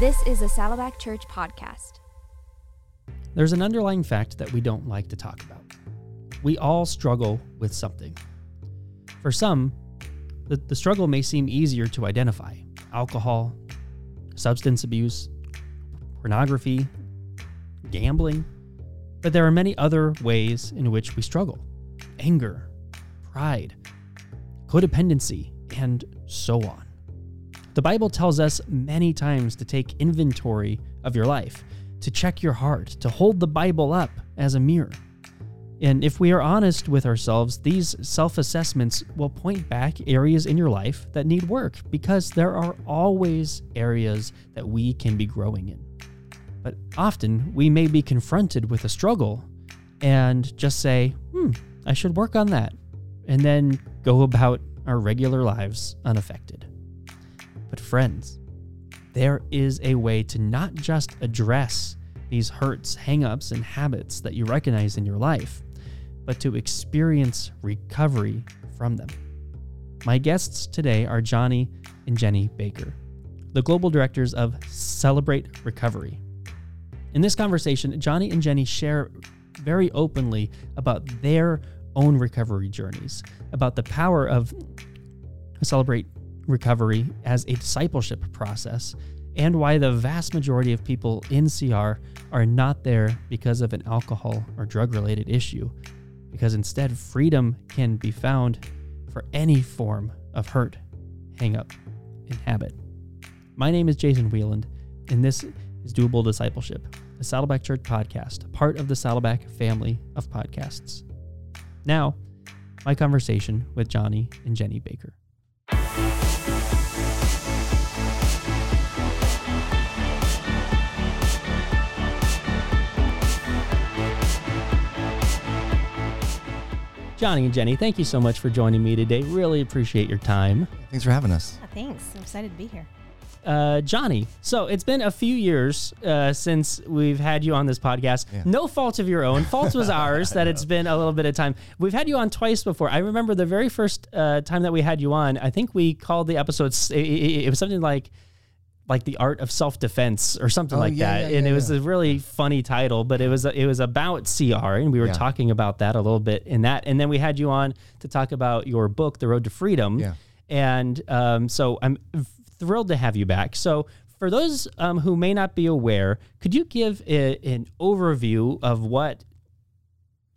This is a Saddleback Church podcast. There's an underlying fact that we don't like to talk about. We all struggle with something. For some, the struggle may seem easier to identify. Alcohol, substance abuse, pornography, gambling. But there are many other ways in which we struggle. Anger, pride, codependency, and so on. The Bible tells us many times to take inventory of your life, to check your heart, to hold the Bible up as a mirror. And if we are honest with ourselves, these self-assessments will point back areas in your life that need work, because there are always areas that we can be growing in. But often we may be confronted with a struggle and just say, I should work on that, and then go about our regular lives unaffected. But friends, there is a way to not just address these hurts, hang-ups, and habits that you recognize in your life, but to experience recovery from them. My guests today are Johnny and Jenny Baker, the global directors of Celebrate Recovery. In this conversation, Johnny and Jenny share very openly about their own recovery journeys, about the power of Celebrate Recovery as a discipleship process, and why the vast majority of people in CR are not there because of an alcohol or drug-related issue, because instead freedom can be found for any form of hurt, hang-up, and habit. My name is Jason Wieland, and this is Doable Discipleship, a Saddleback Church podcast, part of the Saddleback family of podcasts. Now, my conversation with Johnny and Jenny Baker. Johnny and Jenny, thank you so much for joining me today. Really appreciate your time. Thanks for having us. Yeah, thanks. I'm excited to be here. Johnny, so it's been a few years since we've had you on this podcast. Yeah. No fault of your own. Fault was ours that it's been a little bit of time. We've had you on twice before. I remember the very first time that we had you on, I think we called the episode, it was something like the art of self-defense or something that. It was a really funny title, but it was about CR, and we were talking about that a little bit in that. And then we had you on to talk about your book, The Road to Freedom. Yeah. And so I'm thrilled to have you back. So for those who may not be aware, could you give an overview of what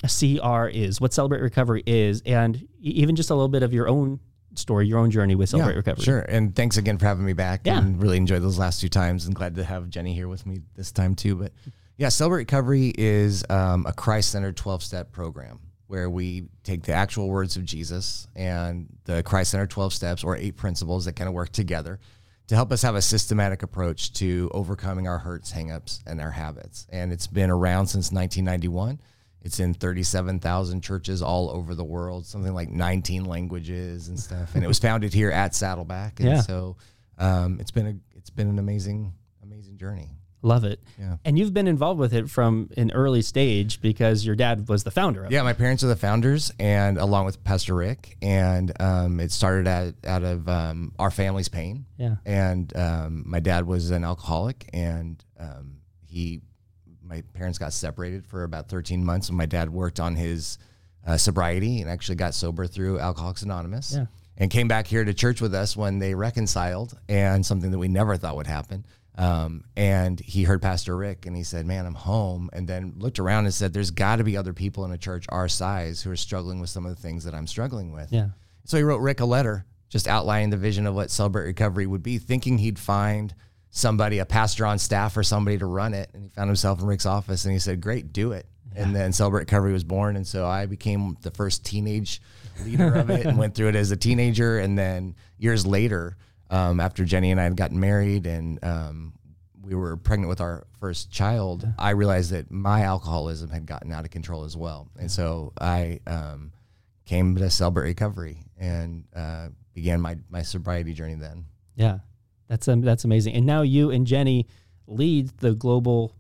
a CR is, what Celebrate Recovery is, and even just a little bit of your own story, your own journey with Celebrate Recovery? Sure. And thanks again for having me back. Yeah. And really enjoyed those last two times, and glad to have Jenny here with me this time too. But yeah, Celebrate Recovery is a Christ-centered 12-step program where we take the actual words of Jesus and the Christ-centered 12 steps, or 8 principles that kind of work together to help us have a systematic approach to overcoming our hurts, hangups, and our habits. And it's been around since 1991. It's in 37,000 churches all over the world, something like 19 languages and stuff. And it was founded here at Saddleback. And so it's been an amazing journey. Love it. Yeah. And you've been involved with it from an early stage because your dad was the founder of it. Yeah, my parents are the founders, and along with Pastor Rick. And it started out of our family's pain. Yeah. And my dad was an alcoholic, and my parents got separated for about 13 months, and my dad worked on his sobriety and actually got sober through Alcoholics Anonymous and came back here to church with us when they reconciled, and something that we never thought would happen. And he heard Pastor Rick, and he said, "Man, I'm home." And then looked around and said, "There's got to be other people in a church our size who are struggling with some of the things that I'm struggling with." Yeah. So he wrote Rick a letter just outlining the vision of what Celebrate Recovery would be, thinking he'd find somebody, a pastor on staff or somebody to run it. And he found himself in Rick's office, and he said, "Great, do it." Yeah. And then Celebrate Recovery was born. And so I became the first teenage leader of it and went through it as a teenager. And then years later, after Jenny and I had gotten married and we were pregnant with our first child, I realized that my alcoholism had gotten out of control as well. And so I came to Celebrate Recovery and began my sobriety journey then. Yeah. That's amazing. And now you and Jenny lead the global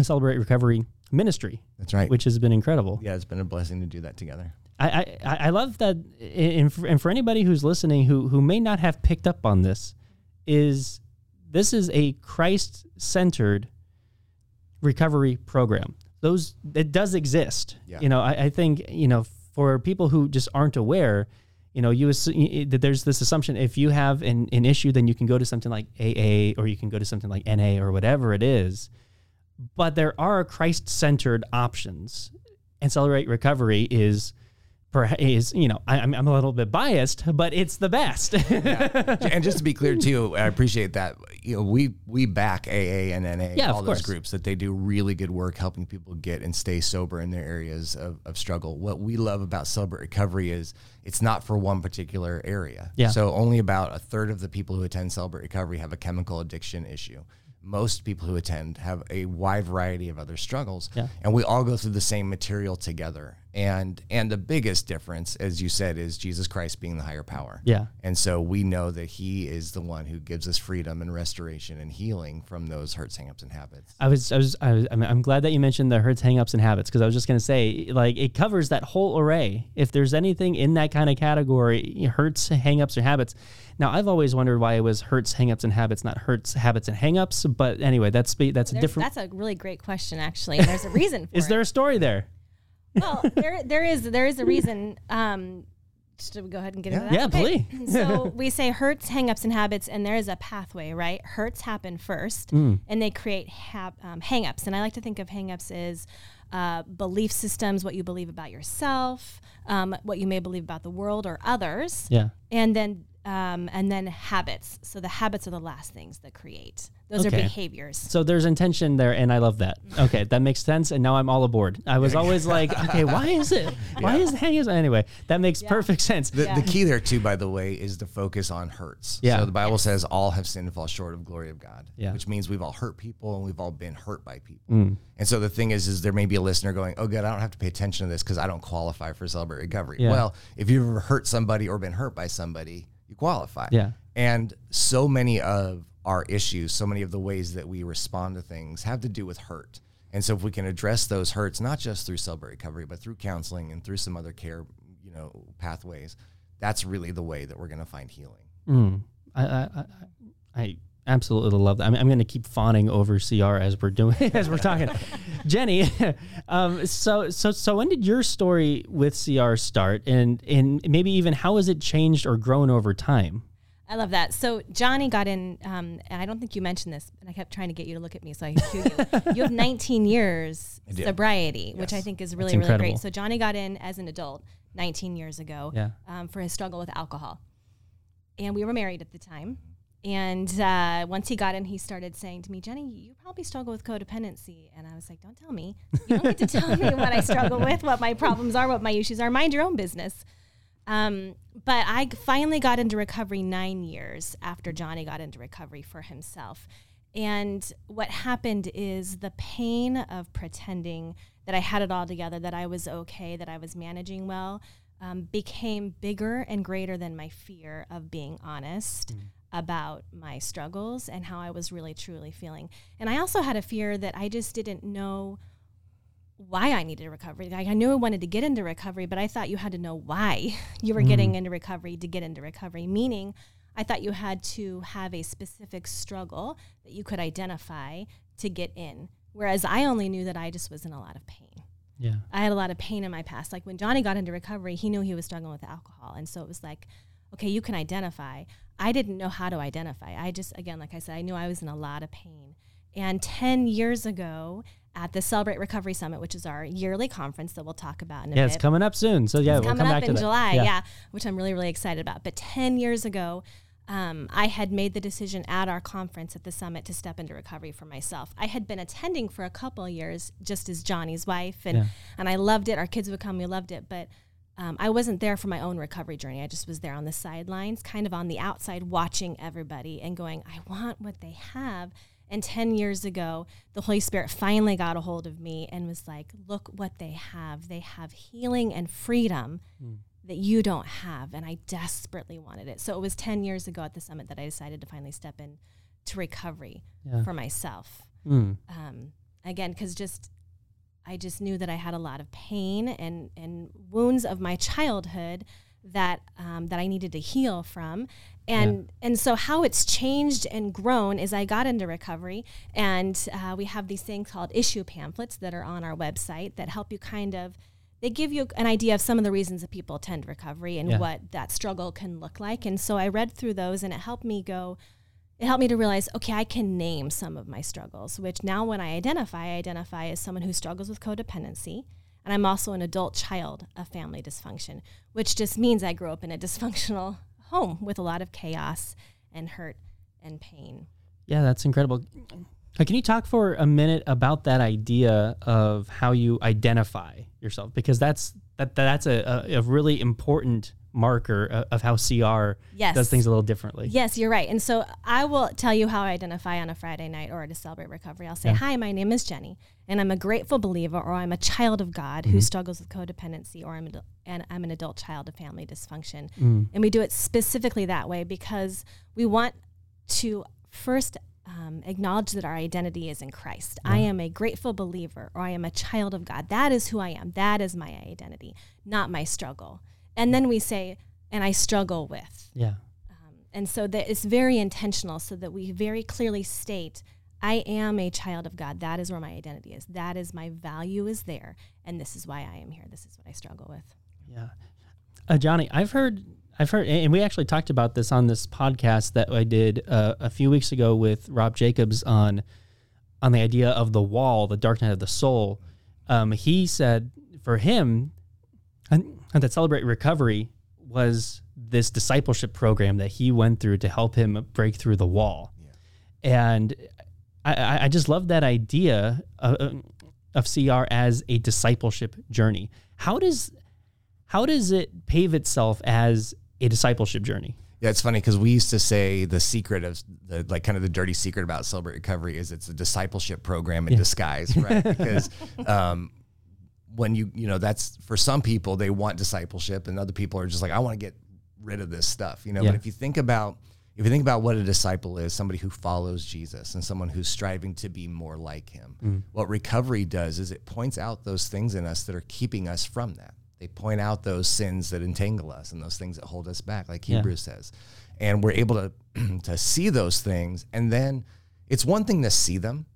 Celebrate Recovery ministry. That's right. Which has been incredible. Yeah, it's been a blessing to do that together. I love that. And for anybody who's listening who may not have picked up on this, is This is a Christ-centered recovery program. It does exist. Yeah. You know, I think, you know, for people who just aren't aware, you know, there's this assumption if you have an issue, then you can go to something like AA or you can go to something like NA or whatever it is. But there are Christ-centered options. And Celebrate Recovery is, you know, I'm a little bit biased, but it's the best. Yeah. And just to be clear too, I appreciate that. You know, we back AA and NA, all those groups that they do really good work helping people get and stay sober in their areas of struggle. What we love about Celebrate Recovery is it's not for one particular area. Yeah. So only about a third of the people who attend Celebrate Recovery have a chemical addiction issue. Most people who attend have a wide variety of other struggles, and we all go through the same material together. And the biggest difference, as you said, is Jesus Christ being the higher power. Yeah. And so we know that he is the one who gives us freedom and restoration and healing from those hurts, hangups, and habits. I'm glad that you mentioned the hurts, hangups, and habits, because I was just going to say, like, it covers that whole array. If there's anything in that kind of category, hurts, hangups, or habits. Now, I've always wondered why it was hurts, hangups, and habits, not hurts, habits, and hangups. But anyway, that's a different. That's a really great question, actually. There's a reason for it. Is there a story there? Well, there is a reason. Should we go ahead and get into that? Yeah, okay. Please. So we say hurts, hangups, and habits, and there is a pathway, right? Hurts happen first, and they create hangups. And I like to think of hangups as belief systems, what you believe about yourself, what you may believe about the world or others. Yeah. And then habits. So the habits are the last things that create. Those are behaviors. So there's intention there, and I love that. Okay, that makes sense, and now I'm all aboard. I was always like, okay, why is hangups? Anyway, that makes perfect sense. The key there, too, by the way, is the focus on hurts. Yeah. So the Bible says all have sinned and fall short of the glory of God, which means we've all hurt people, and we've all been hurt by people. And so the thing is there may be a listener going, oh, God, I don't have to pay attention to this because I don't qualify for Celebrate Recovery. Yeah. Well, if you've ever hurt somebody or been hurt by somebody, you qualify. Yeah. And so many of our issues, so many of the ways that we respond to things have to do with hurt. And so if we can address those hurts, not just through Celebrate Recovery, but through counseling and through some other care, you know, pathways, that's really the way that we're going to find healing. I absolutely love that. I mean, I'm going to keep fawning over CR as we're talking. Jenny, so when did your story with CR start, and maybe even how has it changed or grown over time? I love that. So Johnny got in, and I don't think you mentioned this, and I kept trying to get you to look at me so I could cue you. You have 19 years sobriety, which I think is really, really great. So Johnny got in as an adult 19 years ago for his struggle with alcohol. And we were married at the time. And once he got in, he started saying to me, Jenny, you probably struggle with codependency. And I was like, don't tell me. You don't get to tell me what I struggle with, what my problems are, what my issues are. Mind your own business. But I finally got into recovery 9 years after Johnny got into recovery for himself. And what happened is the pain of pretending that I had it all together, that I was okay, that I was managing well, became bigger and greater than my fear of being honest about my struggles and how I was really, truly feeling. And I also had a fear that I just didn't know why I needed recovery. Like, I knew I wanted to get into recovery, but I thought you had to know why you were getting into recovery to get into recovery, meaning I thought you had to have a specific struggle that you could identify to get in, whereas I only knew that I just was in a lot of pain. Yeah, I had a lot of pain in my past. Like when Johnny got into recovery, he knew he was struggling with alcohol, and so it was like, okay, you can identify. I didn't know how to identify. I just, again, like I said, I knew I was in a lot of pain. And 10 years ago, at the Celebrate Recovery Summit, which is our yearly conference that we'll talk about in a bit. Yeah, it's coming up soon. So yeah, we'll come back to that. It's coming up in July, which I'm really, really excited about. But 10 years ago, I had made the decision at our conference at the summit to step into recovery for myself. I had been attending for a couple of years just as Johnny's wife, and I loved it. Our kids would come, we loved it. But I wasn't there for my own recovery journey. I just was there on the sidelines, kind of on the outside, watching everybody and going, I want what they have. And 10 years ago, the Holy Spirit finally got a hold of me and was like, look what they have. They have healing and freedom that you don't have. And I desperately wanted it. So it was 10 years ago at the summit that I decided to finally step in to recovery for myself. Again, because I just knew that I had a lot of pain and wounds of my childhood that I needed to heal from. And so how it's changed and grown is I got into recovery, and we have these things called issue pamphlets that are on our website that help you kind of, they give you an idea of some of the reasons that people attend recovery and what that struggle can look like. And so I read through those, and it helped me to realize, okay, I can name some of my struggles, which now when I identify as someone who struggles with codependency. And I'm also an adult child of family dysfunction, which just means I grew up in a dysfunctional home with a lot of chaos and hurt and pain. Yeah, that's incredible. Can you talk for a minute about that idea of how you identify yourself? Because that's a really important marker of how CR does things a little differently. Yes, you're right. And so I will tell you how I identify on a Friday night or to celebrate recovery. I'll say, hi, my name is Jenny, and I'm a grateful believer, or I'm a child of God who struggles with codependency, or I'm an adult child of family dysfunction. And we do it specifically that way because we want to first acknowledge that our identity is in Christ. I am a grateful believer, or I am a child of God. That is who I am. That is my identity, not my struggle. And then we say, and I struggle with. And so that it's very intentional so that we very clearly state, I am a child of God. That is where my identity is. That is my value is there. And this is why I am here. This is what I struggle with. Yeah. Johnny, I've heard, and we actually talked about this on this podcast that I did a few weeks ago with Rob Jacobs on the idea of the wall, the dark night of the soul. He said for him, and that Celebrate Recovery was this discipleship program that he went through to help him break through the wall. Yeah. And I just love that idea of CR as a discipleship journey. How does it pave itself as a discipleship journey? Yeah, it's funny because we used to say the secret of the, like, kind of the dirty secret about Celebrate Recovery is it's a discipleship program in disguise, right? Because when you know, that's for some people, they want discipleship, and other people are just like, I want to get rid of this stuff, you know? But if you think about what a disciple is, somebody who follows Jesus and someone who's striving to be more like him, what recovery does is it points out those things in us that are keeping us from that. They point out those sins that entangle us and those things that hold us back, like Hebrews says. And we're able to see those things. And then it's one thing to see them,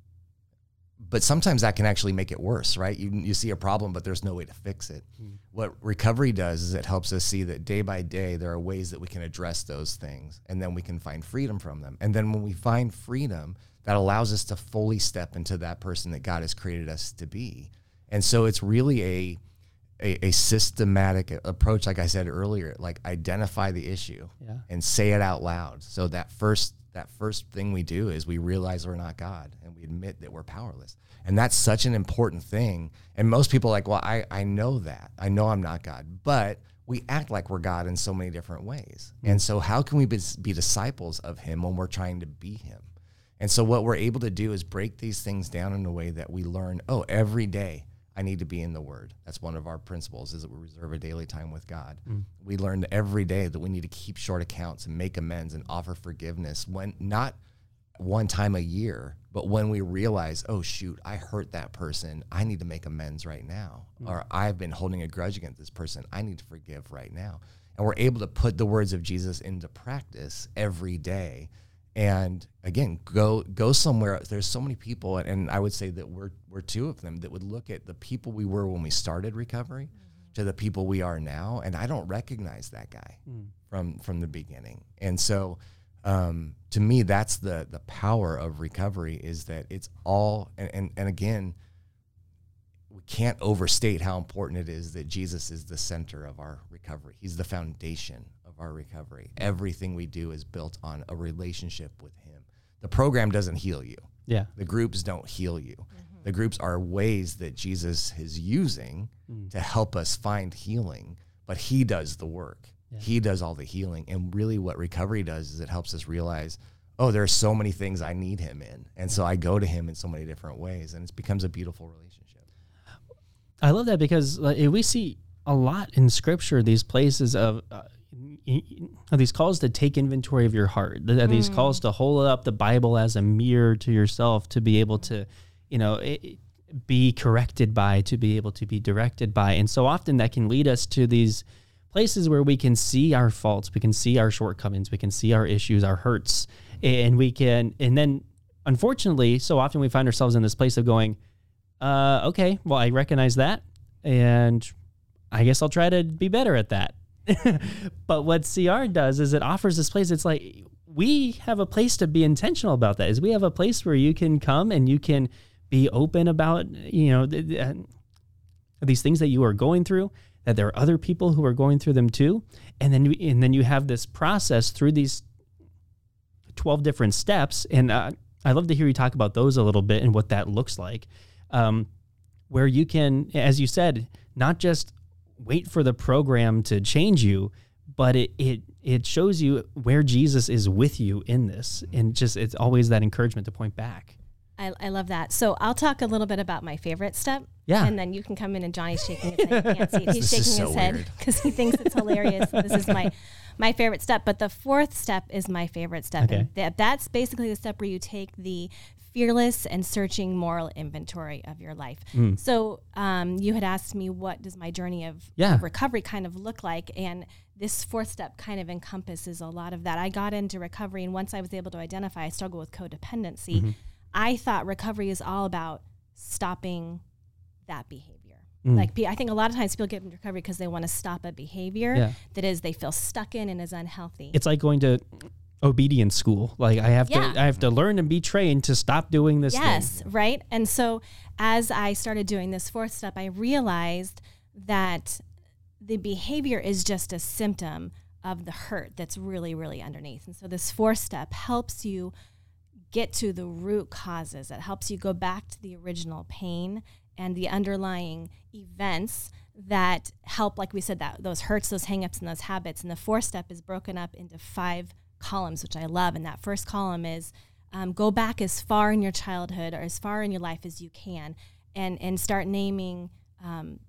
but sometimes that can actually make it worse, right? You see a problem, but there's no way to fix it. What recovery does is it helps us see that day by day, there are ways that we can address those things, and then we can find freedom from them. And then when we find freedom, that allows us to fully step into that person that God has created us to be. And so it's really a systematic approach, like I said earlier, like identify the issue and say it out loud. So that first thing we do is we realize we're not God, and we admit that we're powerless. And that's such an important thing. And most people are like, well, I know that. I know I'm not God, but we act like we're God in so many different ways. And so how can we be disciples of him when we're trying to be him? And so what we're able to do is break these things down in a way that we learn, every day I need to be in the Word. That's one of our principles, is that we reserve a daily time with God. We learned every day that we need to keep short accounts and make amends and offer forgiveness, when not one time a year, but when we realize, oh shoot, I hurt that person, I need to make amends right now. Or I've been holding a grudge against this person, I need to forgive right now. And we're able to put the words of Jesus into practice every day. And again, go somewhere. There's so many people, and I would say that we're two of them that would look at the people we were when we started recovery to the people we are now, and I don't recognize that guy from the beginning. And so to me, that's the power of recovery, is that it's all, and again, we can't overstate how important it is that Jesus is the center of our recovery. He's the foundation of our recovery. Everything we do is built on a relationship with him. The program doesn't heal you. Yeah. The groups don't heal you. The groups are ways that Jesus is using to help us find healing, but he does the work. Yeah. He does all the healing. And really what recovery does is it helps us realize, there are so many things I need him in. And so I go to him in so many different ways, and it becomes a beautiful relationship. I love that, because we see a lot in Scripture these places of these calls to take inventory of your heart, these calls to hold up the Bible as a mirror to yourself, to be able to, be corrected by, to be able to be directed by. And so often that can lead us to these places where we can see our faults, we can see our shortcomings, we can see our issues, our hurts, and we can, and then unfortunately, so often we find ourselves in this place of going, okay, well, I recognize that, and I guess I'll try to be better at that. But what CR does is it offers this place. It's like, we have a place to be intentional about that. Is we have a place where you can come and you can be open about, you know, these things that you are going through, that there are other people who are going through them too. And then you have this process through these 12 different steps. And I love to hear you talk about those a little bit and what that looks like, where you can, as you said, not just wait for the program to change you, but it shows you where Jesus is with you in this. And just, it's always that encouragement to point back. I love that. So I'll talk a little bit about my favorite step. Yeah. And then you can come in, and Johnny's shaking his head. You can't see it. He's shaking his head because he thinks it's hilarious. This is my favorite step. But the fourth step is my favorite step. Okay. And that's basically the step where you take the fearless and searching moral inventory of your life. Mm. So you had asked me, what does my journey of recovery kind of look like? And this fourth step kind of encompasses a lot of that. I got into recovery, and once I was able to identify I struggle with codependency, mm-hmm. I thought recovery is all about stopping that behavior. Mm. Like, I think a lot of times people get into recovery because they want to stop a behavior that is, they feel stuck in and is unhealthy. It's like going to obedience school. Like, I have to learn and be trained to stop doing this thing. Yes, right? And so as I started doing this fourth step, I realized that the behavior is just a symptom of the hurt that's really, really underneath. And so this fourth step helps you get to the root causes. It helps you go back to the original pain and the underlying events that help, like we said, that those hurts, those hangups, and those habits. And the fourth step is broken up into five columns, which I love. And that first column is go back as far in your childhood or as far in your life as you can, and start naming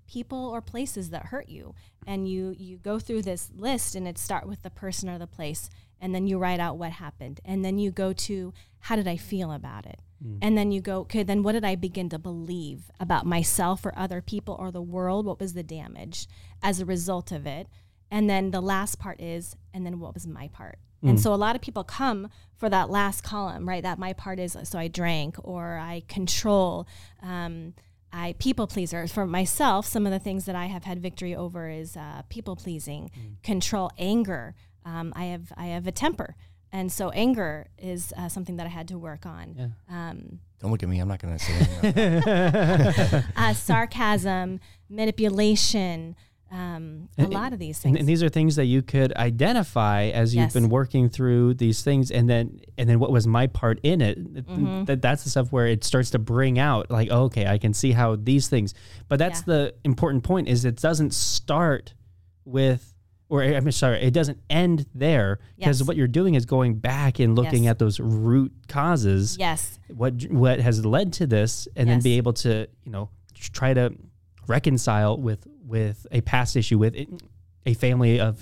people or places that hurt you. And you go through this list, and it start with the person or the place, and then you write out what happened. And then you go to, how did I feel about it? Mm. And then you go, okay, then what did I begin to believe about myself or other people or the world? What was the damage as a result of it? And then the last part is, and then what was my part? And so a lot of people come for that last column, right? That my part is, so I drank, or I control, I people pleaser. For myself, some of the things that I have had victory over is people pleasing, control, anger. I have a temper. And so anger is something that I had to work on. Yeah. Don't look at me. I'm not going to say anything. Sarcasm, manipulation, a lot of these things. And these are things that you could identify as you've been working through these things. And then what was my part in it? Mm-hmm. That's the stuff where it starts to bring out, like, oh, okay, I can see how these things, but that's the important point, is it doesn't start with, or I'm sorry, it doesn't end there, because what you're doing is going back and looking at those root causes. Yes. What has led to this, and then be able to, you know, try to reconcile with a past issue, with a family of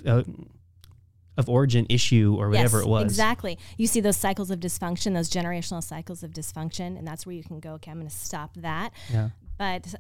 origin issue, or whatever it was. Exactly. You see those cycles of dysfunction, those generational cycles of dysfunction, and that's where you can go, okay, I'm going to stop that. Yeah. But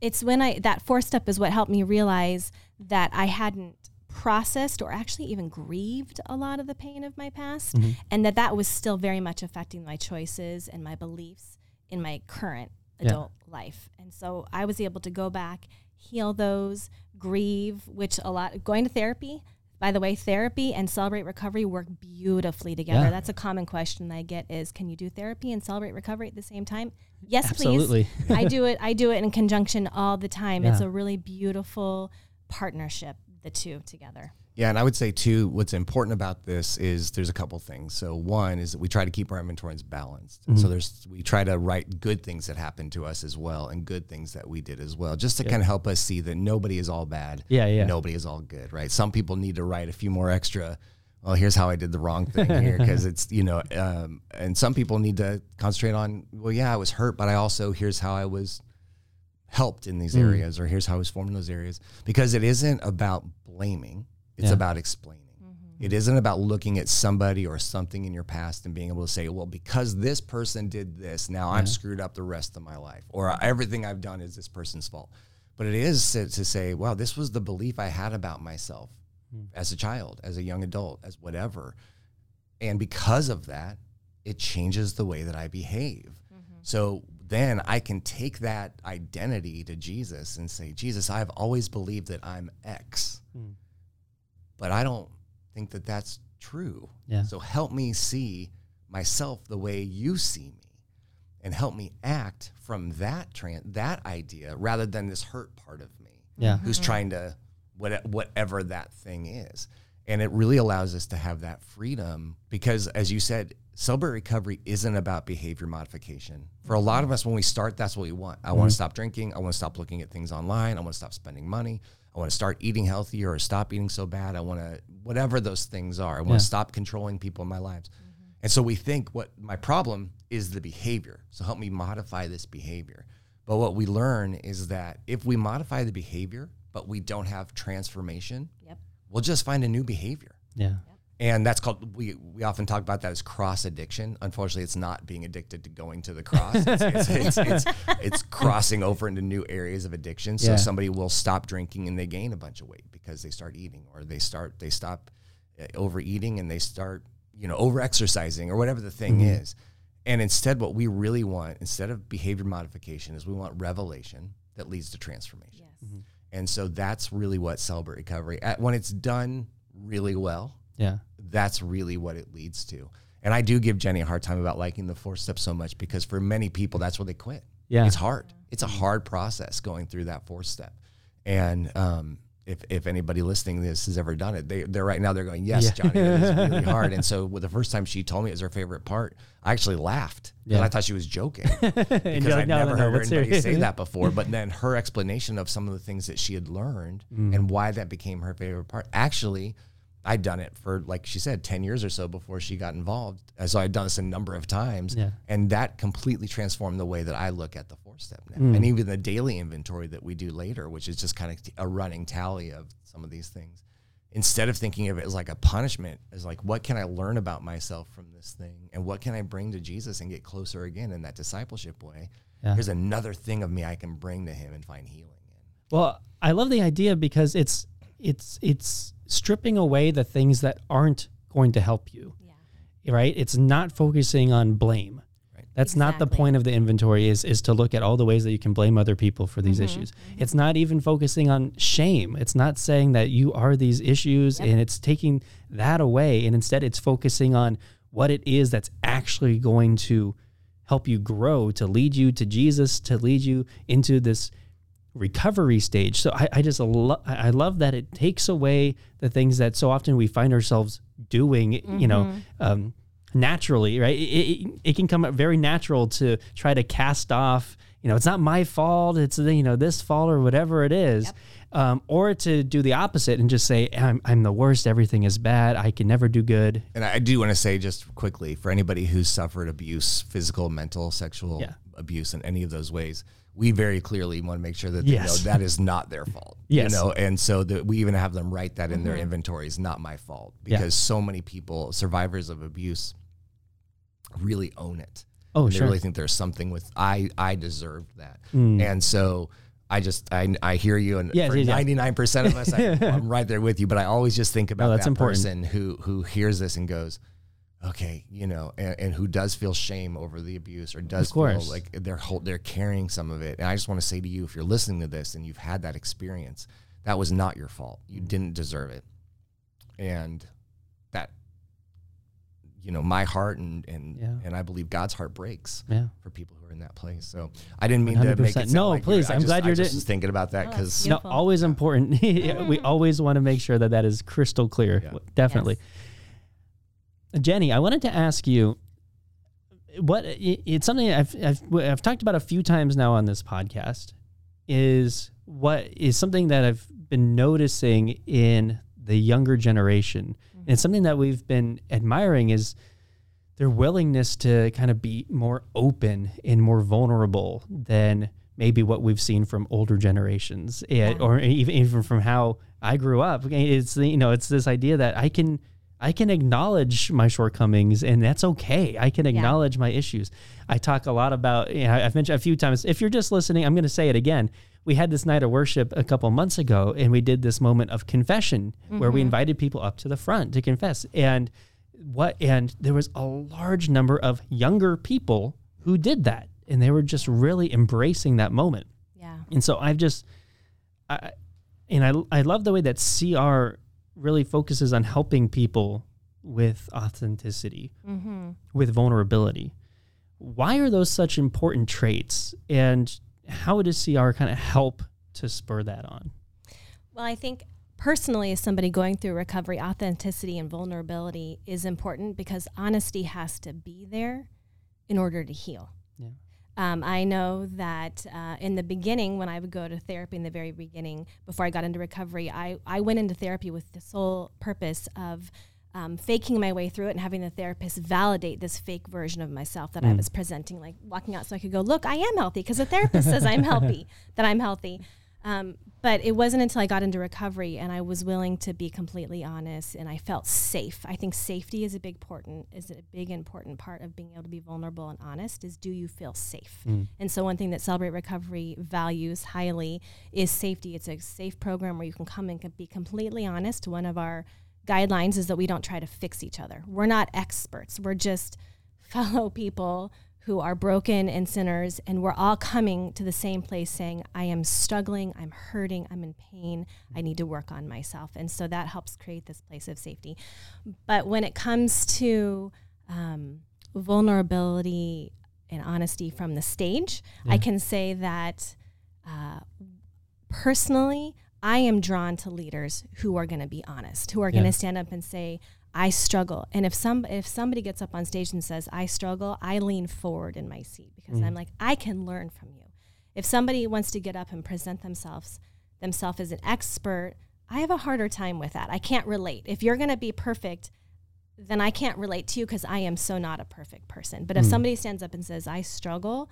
it's when that fourth step is what helped me realize that I hadn't processed or actually even grieved a lot of the pain of my past, and that was still very much affecting my choices and my beliefs in my current adult life. And so I was able to go back, heal those, grieve, which a lot, going to therapy, by the way, therapy and Celebrate Recovery work beautifully together. Yeah. That's a common question I get is, can you do therapy and Celebrate Recovery at the same time? Yes, absolutely. Please. I do it in conjunction all the time. Yeah. It's a really beautiful partnership, the two together. Yeah, and I would say too, what's important about this is there's a couple things. So one is that we try to keep our inventories balanced. Mm-hmm. So we try to write good things that happened to us as well, and good things that we did as well, just to kind of help us see that nobody is all bad. Yeah. Nobody is all good, right? Some people need to write a few more extra, well, here's how I did the wrong thing here, because it's, you know, and some people need to concentrate on, well, yeah, I was hurt, but I also, here's how I was helped in these areas, or here's how I was formed in those areas, because it isn't about blaming. It's about explaining. Mm-hmm. It isn't about looking at somebody or something in your past and being able to say, well, because this person did this, now I'm screwed up the rest of my life, or everything I've done is this person's fault. But it is to say, wow, this was the belief I had about myself as a child, as a young adult, as whatever. And because of that, it changes the way that I behave. Mm-hmm. So then I can take that identity to Jesus and say, Jesus, I've always believed that I'm X, but I don't think that that's true. Yeah. So help me see myself the way you see me, and help me act from that that idea rather than this hurt part of me who's trying to whatever that thing is. And it really allows us to have that freedom because, as you said, Celebrate Recovery isn't about behavior modification. For a lot of us, when we start, that's what we want. I want to stop drinking. I want to stop looking at things online. I want to stop spending money. I want to start eating healthier or stop eating so bad. I want to, whatever those things are. I want to stop controlling people in my lives. Mm-hmm. And so we think what my problem is the behavior. So help me modify this behavior. But what we learn is that if we modify the behavior, but we don't have transformation, we'll just find a new behavior. Yeah. And that's called, we often talk about that as cross addiction. Unfortunately, it's not being addicted to going to the cross. It's crossing over into new areas of addiction. So somebody will stop drinking and they gain a bunch of weight because they start eating, or they stop overeating and they start, overexercising or whatever the thing is. And instead, what we really want, instead of behavior modification, is we want revelation that leads to transformation. Yes. Mm-hmm. And so that's really what Celebrate Recovery, when it's done really well, that's really what it leads to. And I do give Jenny a hard time about liking the 4 step so much, because for many people, that's where they quit. Yeah. It's hard. Yeah. It's a hard process going through that 4 step. And if anybody listening to this has ever done it, they're right now, they're going, yes, Johnny, it is really hard. And so the first time she told me it was her favorite part, I actually laughed. And I thought she was joking because I'd never heard anybody say that before. But then her explanation of some of the things that she had learned and why that became her favorite part. Actually, I'd done it for, like she said, 10 years or so before she got involved. So I'd done this a number of times. Yeah. And that completely transformed the way that I look at the 4 step now. And even the daily inventory that we do later, which is just kind of a running tally of some of these things. Instead of thinking of it as like a punishment, as like, what can I learn about myself from this thing? And what can I bring to Jesus and get closer again in that discipleship way? Yeah. Here's another thing of me I can bring to him and find healing in. Well, I love the idea because it's stripping away the things that aren't going to help you, right? It's not focusing on blame. Right. That's not the point of the inventory is to look at all the ways that you can blame other people for these issues. Mm-hmm. It's not even focusing on shame. It's not saying that you are these issues and it's taking that away. And instead it's focusing on what it is that's actually going to help you grow, to lead you to Jesus, to lead you into this recovery stage. So I love that it takes away the things that so often we find ourselves doing, naturally, right? It can come up very natural to try to cast off, it's not my fault. It's, this fault or whatever it is. Yep. Or to do the opposite and just say, I'm the worst. Everything is bad. I can never do good. And I do want to say just quickly for anybody who's suffered abuse, physical, mental, sexual abuse in any of those ways, we very clearly want to make sure that they know that is not their fault, and so that we even have them write that in their inventory is not my fault, because so many people, survivors of abuse, really own it. Oh, and they really think there's something with, I deserved that. And so I hear you, and for 99% of us, I'm right there with you, but I always just think about that person who hears this and goes, okay, and who does feel shame over the abuse, or does feel like they're carrying some of it. And I just want to say to you, if you're listening to this and you've had that experience, that was not your fault. You didn't deserve it. And that, my heart and I believe God's heart breaks for people who are in that place. So I didn't mean 100%. To make it sound please. I'm glad you're just thinking about that, because always important. We always want to make sure that is crystal clear. Yeah. Definitely. Yes. Jenny, I wanted to ask you, it's something I've talked about a few times now on this podcast, is something that I've been noticing in the younger generation. Mm-hmm. And it's something that we've been admiring, is their willingness to kind of be more open and more vulnerable than maybe what we've seen from older generations, or even from how I grew up. It's, it's this idea that I can acknowledge my shortcomings, and that's okay. I can acknowledge my issues. I talk a lot about, I've mentioned a few times, if you're just listening, I'm going to say it again. we had this night of worship a couple months ago, and we did this moment of confession where we invited people up to the front to confess. And there was a large number of younger people who did that, and they were just really embracing that moment. Yeah. And so I love the way that CR really focuses on helping people with authenticity, with vulnerability. Why are those such important traits, and how does CR kind of help to spur that on? Well, I think personally, as somebody going through recovery, authenticity and vulnerability is important because honesty has to be there in order to heal. Yeah. I know that in the beginning, when I would go to therapy in the very beginning, before I got into recovery, I went into therapy with the sole purpose of faking my way through it and having the therapist validate this fake version of myself that I was presenting, like walking out so I could go, look, I am healthy because the therapist says I'm healthy. But it wasn't until I got into recovery and I was willing to be completely honest and I felt safe. I think safety is a big important part of being able to be vulnerable and honest is, do you feel safe? And so one thing that Celebrate Recovery values highly is safety. It's a safe program where you can come and be completely honest. One of our guidelines is that we don't try to fix each other. We're not experts. We're just fellow people who are broken and sinners, and we're all coming to the same place saying, I am struggling, I'm hurting, I'm in pain, I need to work on myself. And so that helps create this place of safety. But when it comes to vulnerability and honesty from the stage, I can say that personally, I am drawn to leaders who are going to be honest, who are going to stand up and say, I struggle. And if somebody gets up on stage and says, I struggle, I lean forward in my seat because I'm like, I can learn from you. If somebody wants to get up and present themselves as an expert, I have a harder time with that. I can't relate. If you're going to be perfect, then I can't relate to you because I am so not a perfect person. But if somebody stands up and says, I struggle,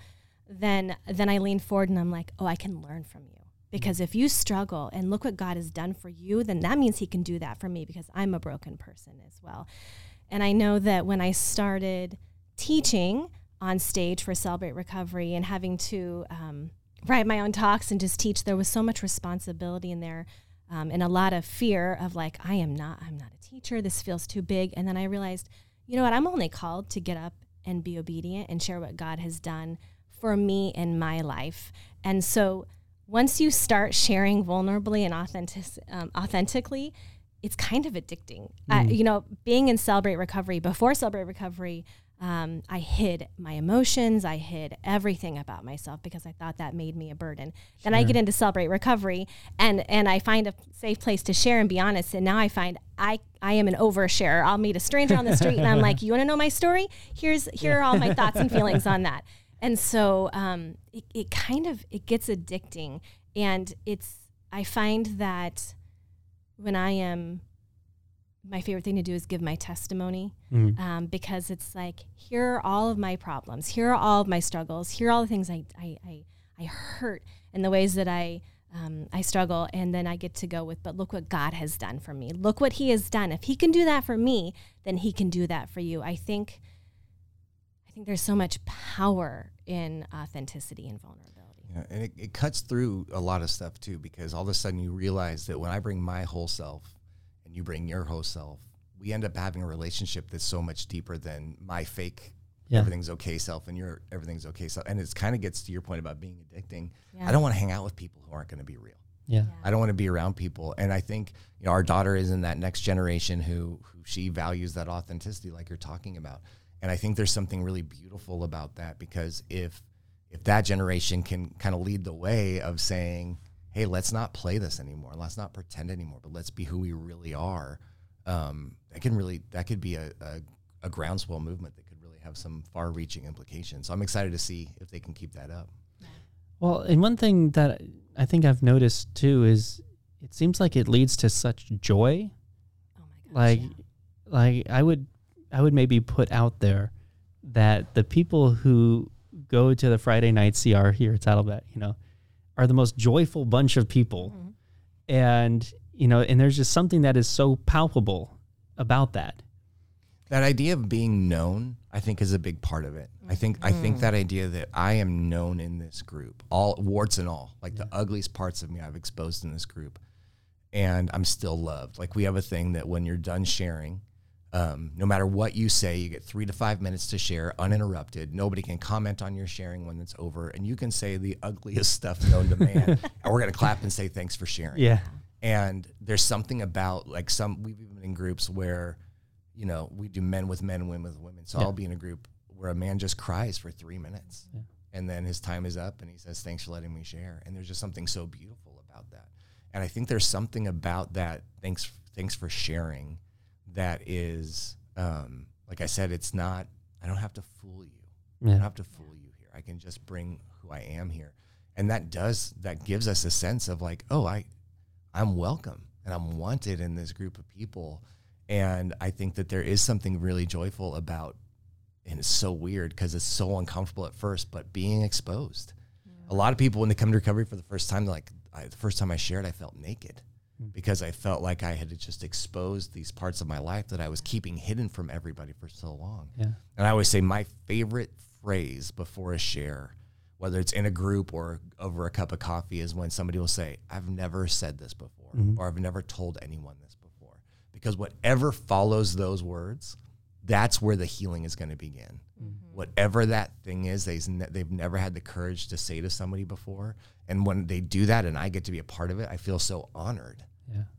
then I lean forward and I'm like, oh, I can learn from you. Because if you struggle and look what God has done for you, then that means he can do that for me because I'm a broken person as well. And I know that when I started teaching on stage for Celebrate Recovery and having to write my own talks and just teach, there was so much responsibility in there and a lot of fear of like, I'm not a teacher. This feels too big. And then I realized, you know what? I'm only called to get up and be obedient and share what God has done for me in my life. And so once you start sharing vulnerably and authentically, it's kind of addicting. Being in Celebrate Recovery, before Celebrate Recovery, I hid my emotions. I hid everything about myself because I thought that made me a burden. Sure. Then I get into Celebrate Recovery and I find a safe place to share and be honest. And now I find I am an oversharer. I'll meet a stranger on the street and I'm like, you want to know my story? Here are all my thoughts and feelings on that. And so it gets addicting, and I find that when my favorite thing to do is give my testimony because it's like, here are all of my problems, here are all of my struggles, here are all the things I hurt and the ways that I struggle, and then I get to go with, but look what God has done for me. Look what he has done. If he can do that for me, then he can do that for you. I think there's so much power in authenticity and vulnerability. Yeah, and it cuts through a lot of stuff too, because all of a sudden you realize that when I bring my whole self and you bring your whole self, we end up having a relationship that's so much deeper than my fake everything's okay self and your everything's okay self. And it kind of gets to your point about being addicting. Yeah. I don't want to hang out with people who aren't going to be real. Yeah. I don't want to be around people. And I think, you know, our daughter is in that next generation who she values that authenticity like you're talking about. And I think there's something really beautiful about that, because if that generation can kind of lead the way of saying, hey, let's not play this anymore. Let's not pretend anymore, but let's be who we really are. That could be a groundswell movement that could really have some far reaching implications. So I'm excited to see if they can keep that up. Well, and one thing that I think I've noticed too is it seems like it leads to such joy. Oh my gosh. Like I would maybe put out there that the people who go to the Friday night CR here at Saddleback, you know, are the most joyful bunch of people. Mm-hmm. And, you know, and there's just something that is so palpable about that. That idea of being known, I I think is a big part of it. Mm-hmm. I think that idea that I am known in this group, all warts and all, like the ugliest parts of me I've exposed in this group, and I'm still loved. Like we have a thing that when you're done sharing, no matter what you say, you get 3 to 5 minutes to share uninterrupted. Nobody can comment on your sharing when it's over, and you can say the ugliest stuff known to man, and we're going to clap and say thanks for sharing. Yeah. And there's something about like we've even been in groups where, you know, we do men with men, women with women. So I'll be in a group where a man just cries for 3 minutes and then his time is up and he says, thanks for letting me share. And there's just something so beautiful about that. And I think there's something about that. Thanks for sharing. That is, like I said, it's not, I don't have to fool you. Yeah. I don't have to fool you here. I can just bring who I am here. And that gives us a sense of like, oh, I'm welcome and I'm wanted in this group of people. And I think that there is something really joyful about, and it's so weird because it's so uncomfortable at first, but being exposed. Yeah. A lot of people, when they come to recovery for the first time, they're like, the first time I shared, I felt naked because I felt like I had just exposed these parts of my life that I was keeping hidden from everybody for so long. Yeah. And I always say my favorite phrase before a share, whether it's in a group or over a cup of coffee, is when somebody will say, I've never said this before, or I've never told anyone this. Because whatever follows those words, that's where the healing is going to begin. Mm-hmm. Whatever that thing is, they've never had the courage to say to somebody before. And when they do that and I get to be a part of it, I feel so honored.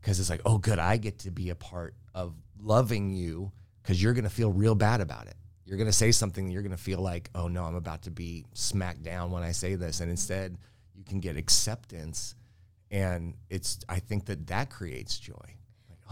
Because it's like, oh, good, I get to be a part of loving you because you're going to feel real bad about it. You're going to say something that you're going to feel like, oh, no, I'm about to be smacked down when I say this. And instead, you can get acceptance. And I think that creates joy.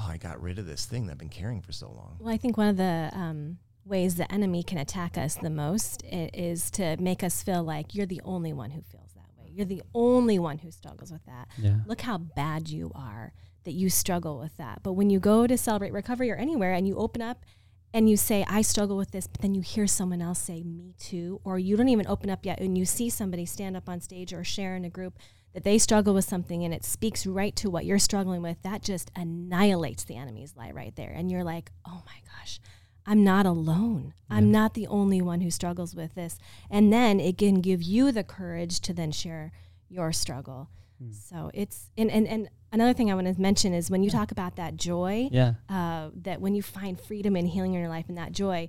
Oh, I got rid of this thing that I've been carrying for so long. Well, I think one of the ways the enemy can attack us the most is to make us feel like you're the only one who feels that way. You're the only one who struggles with that. Yeah. Look how bad you are that you struggle with that. But when you go to Celebrate Recovery or anywhere and you open up and you say, I struggle with this, but then you hear someone else say, me too, or you don't even open up yet and you see somebody stand up on stage or share in a group that they struggle with something and it speaks right to what you're struggling with, that just annihilates the enemy's lie right there. And you're like, oh my gosh, I'm not alone. Yeah. I'm not the only one who struggles with this. And then it can give you the courage to then share your struggle. Mm. So it's, and another thing I want to mention is when you talk about that joy, that when you find freedom and healing in your life and that joy,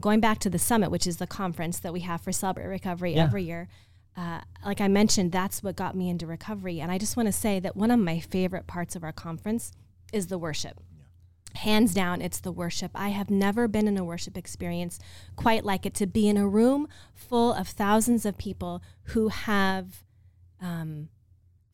going back to the summit, which is the conference that we have for Celebrate Recovery every year, like I mentioned, that's what got me into recovery. And I just want to say that one of my favorite parts of our conference is the worship. Yeah. Hands down, it's the worship. I have never been in a worship experience quite like it, to be in a room full of thousands of people who have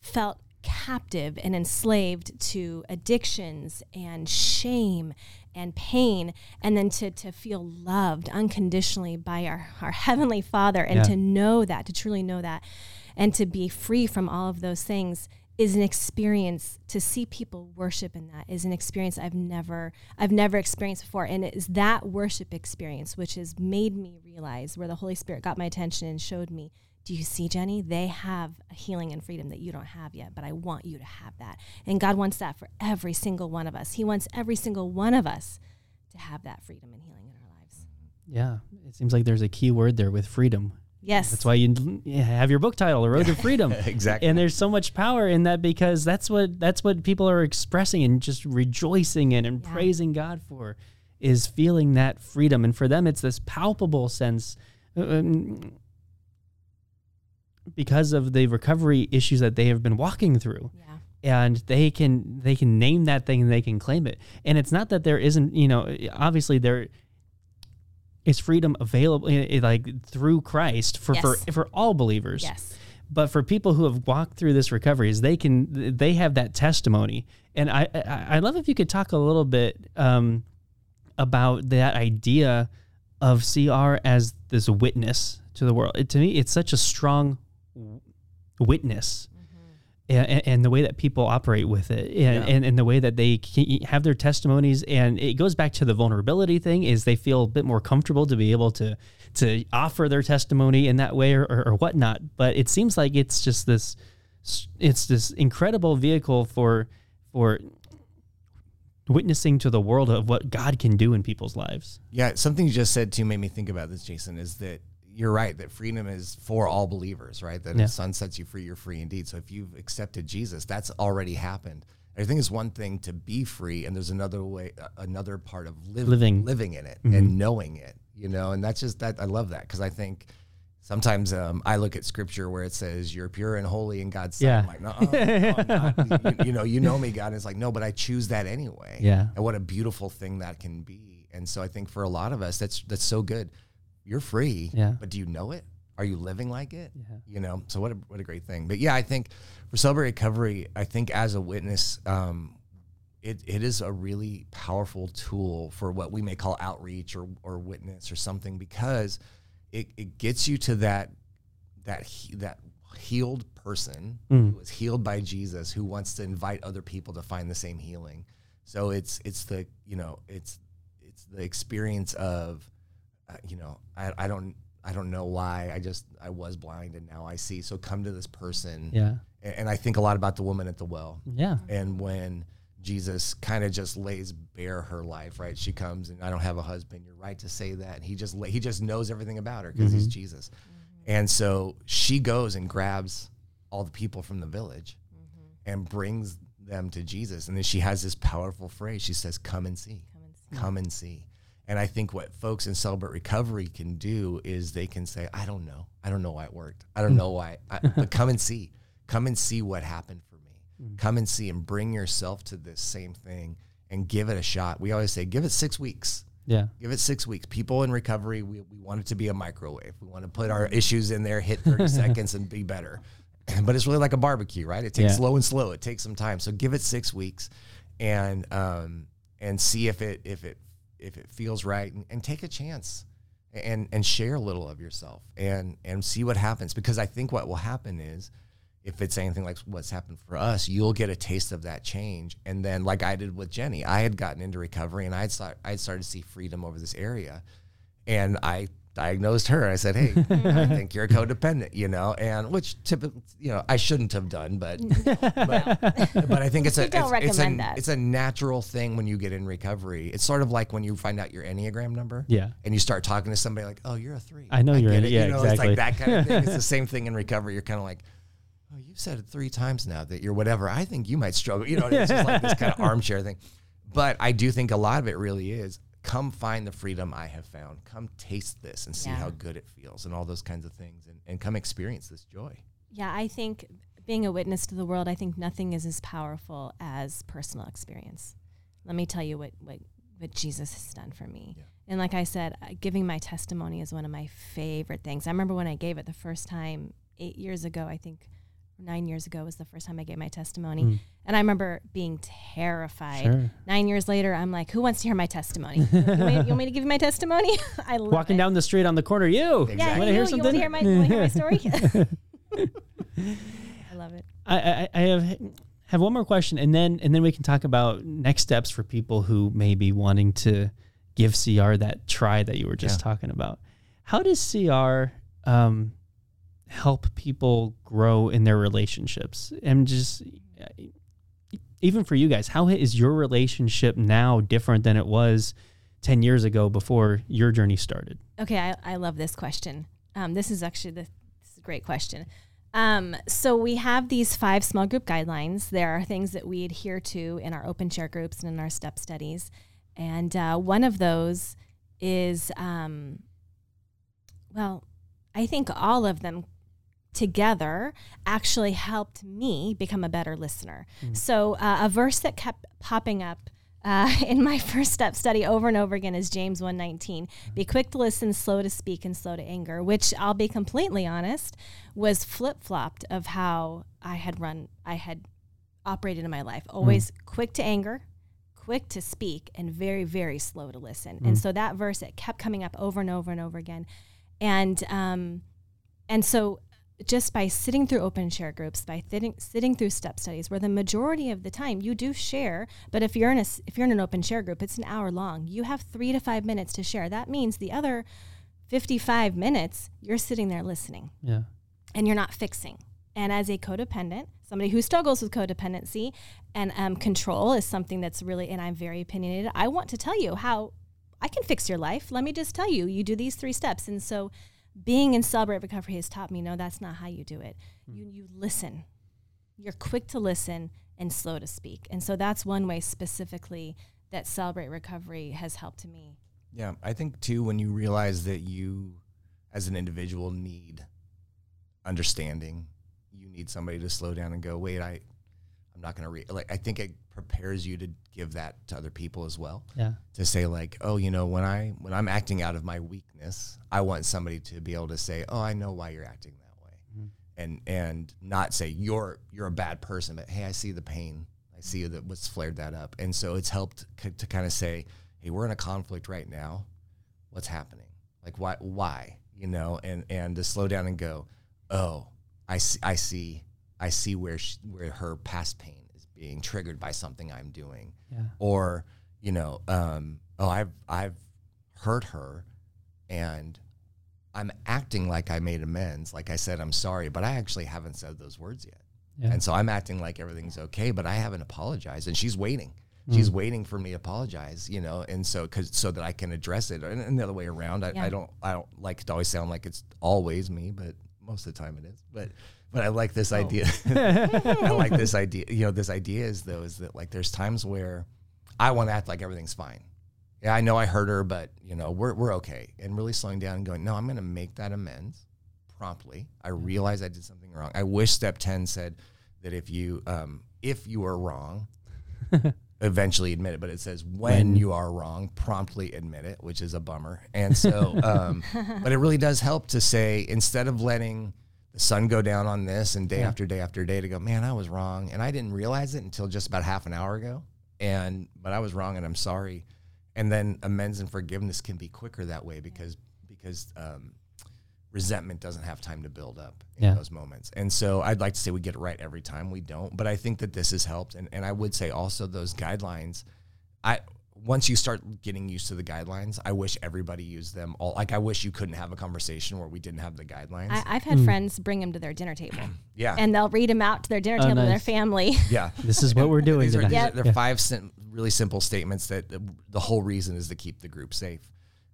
felt captive and enslaved to addictions and shame and pain, and then to feel loved unconditionally by our Heavenly Father, and to know that, to truly know that, and to be free from all of those things is an experience. To see people worship in that is an experience I've never experienced before. And it is that worship experience which has made me realize, where the Holy Spirit got my attention and showed me, do you see, Jenny? They have a healing and freedom that you don't have yet, but I want you to have that. And God wants that for every single one of us. He wants every single one of us to have that freedom and healing in our lives. Yeah. It seems like there's a key word there with freedom. Yes. That's why you have your book title, The Road to Freedom. Exactly. And there's so much power in that, because that's what people are expressing and just rejoicing in and praising God for, is feeling that freedom. And for them, it's this palpable sense. Because of the recovery issues that they have been walking through. Yeah. And they can name that thing and they can claim it. And it's not that there isn't, you know, obviously there is freedom available, like through Christ for all believers. Yes. But for people who have walked through this recovery, is they have that testimony. And I love if you could talk a little bit about that idea of CR as this witness to the world. To me, it's such a strong witness, and the way that people operate with it, and the way that they have their testimonies. And it goes back to the vulnerability thing, is they feel a bit more comfortable to be able to offer their testimony in that way or whatnot. But it seems like it's this incredible vehicle for witnessing to the world of what God can do in people's lives. Yeah, something you just said too made me think about this, Jason, is that you're right, that freedom is for all believers, right? That if the Son sets you free, you're free indeed. So if you've accepted Jesus, that's already happened. I think it's one thing to be free, and there's another way, another part of living in it and knowing it, you know? And that's just that, I love that, because I think sometimes I look at scripture where it says, you're pure and holy in God's sight. I'm like, no, I'm not. You know me, God. And it's like, no, but I choose that anyway. Yeah. And what a beautiful thing that can be. And so I think for a lot of us, that's so good. You're free, but do you know it? Are you living like it? Yeah. You know, so what a great thing. But yeah, I think for Celebrate Recovery, I think as a witness, it is a really powerful tool for what we may call outreach or witness or something, because it gets you to that healed person who was healed by Jesus, who wants to invite other people to find the same healing. So it's the experience of I don't know why I was blind and now I see. So come to this person. Yeah. And I think a lot about the woman at the well. Yeah. And when Jesus kind of just lays bare her life, right? She comes and I don't have a husband. You're right to say that. And he just knows everything about her because he's Jesus. Mm-hmm. And so she goes and grabs all the people from the village and brings them to Jesus. And then she has this powerful phrase. She says, come and see, come and see. And I think what folks in Celebrate Recovery can do is they can say, I don't know why it worked. I don't know why, but come and see what happened for me. Mm-hmm. Come and see and bring yourself to this same thing and give it a shot. We always say, give it 6 weeks. Yeah. Give it 6 weeks. People in recovery, we want it to be a microwave. We want to put our issues in there, hit 30 seconds and be better. But it's really like a barbecue, right? It takes slow and slow. It takes some time. So give it 6 weeks and see if it feels right, and take a chance and share a little of yourself and see what happens. Because I think what will happen is, if it's anything like what's happened for us, you'll get a taste of that change. And then like I did with Jenny, I had gotten into recovery and I'd started to see freedom over this area. And I diagnosed her. I said, hey, I think you're codependent, and which typically, I shouldn't have done, but I think it's a natural thing when you get in recovery. It's sort of like when you find out your Enneagram number and you start talking to somebody like, oh, you're a 3. I know you're an Enneagram. Exactly. It's like that kind of thing. It's the same thing in recovery. You're kind of like, oh, you've said it 3 times now that you're whatever. I think you might struggle, it's just like this kind of armchair thing. But I do think a lot of it really is, come find the freedom I have found. Come taste this and see how good it feels and all those kinds of things, and come experience this joy. Yeah, I think being a witness to the world, I think nothing is as powerful as personal experience. Let me tell you what Jesus has done for me. Yeah. And like I said, giving my testimony is one of my favorite things. I remember when I gave it the first time 9 years ago was the first time I gave my testimony. And I remember being terrified. Sure. 9 years later, I'm like, who wants to hear my testimony? You want me to give you my testimony? I love walking down the street on the corner. You want to hear something? You want to hear my story? I love it. I have one more question, and then we can talk about next steps for people who may be wanting to give CR that try that you were just talking about. How does CR, help people grow in their relationships? And just even for you guys, how is your relationship now different than it was 10 years ago before your journey started? Okay. I love this question. This is a great question. So we have these 5 small group guidelines. There are things that we adhere to in our open share groups and in our step studies. And, one of those is, I think all of them together actually helped me become a better listener. So a verse that kept popping up in my first step study over and over again is James 1:19. Be quick to listen, slow to speak, and slow to anger, which I'll be completely honest was flip-flopped of how I had operated in my life. Always quick to anger, quick to speak, and very, very slow to listen. And so that verse, it kept coming up over and over and over again. And so just by sitting through open share groups, by sitting through step studies, where the majority of the time you do share, but if you're in an open share group, it's an hour long. You have 3 to 5 minutes to share. That means the other 55 minutes, you're sitting there listening. Yeah. And you're not fixing. And as a codependent, somebody who struggles with codependency, and control is something that's really, and I'm very opinionated. I want to tell you how I can fix your life. Let me just tell you, you do these three steps. And so being in Celebrate Recovery has taught me, no, that's not how you do it. You listen. You're quick to listen and slow to speak. And so that's one way specifically that Celebrate Recovery has helped me. Yeah, I think too, when you realize that you as an individual need understanding, you need somebody to slow down and go, wait, I'm not going to read. Like, I think it prepares you to give that to other people as well. Yeah. To say like, oh, you know, when I'm acting out of my weakness, I want somebody to be able to say, oh, I know why you're acting that way. Mm-hmm. And not say you're a bad person, but hey, I see the pain. I see that what's flared that up. And so it's helped to kind of say, hey, we're in a conflict right now. What's happening? Like why, you know, and to slow down and go, oh, I see where her past pain is being triggered by something I'm doing. Yeah. Or, you know, I've hurt her and I'm acting like I made amends. Like I said, I'm sorry, but I actually haven't said those words yet. Yeah. And so I'm acting like everything's okay, but I haven't apologized, and she's waiting. She's waiting for me to apologize, you know, and so so that I can address it. And the other way around, I don't like to always sound like it's always me, but most of the time it is. But I like this idea. I like this idea. You know, this idea is that like there's times where I want to act like everything's fine. Yeah, I know I hurt her, but you know we're okay. And really slowing down and going, no, I'm going to make that amends promptly. I realize I did something wrong. I wish step 10 said that if you were wrong. Eventually admit it, but it says when you are wrong, promptly admit it, which is a bummer. And so, but it really does help to say, instead of letting the sun go down on this and day after day after day to go, man, I was wrong. And I didn't realize it until just about half an hour ago. But I was wrong and I'm sorry. And then amends and forgiveness can be quicker that way because resentment doesn't have time to build up in those moments. And so I'd like to say we get it right every time. We don't, but I think that this has helped. And I would say also those guidelines, once you start getting used to the guidelines, I wish everybody used them all. Like I wish you couldn't have a conversation where we didn't have the guidelines. I've had friends bring them to their dinner table. Yeah. And they'll read them out to their dinner table to their family. Yeah. This is what we're doing. They're 5 really simple statements that the whole reason is to keep the group safe.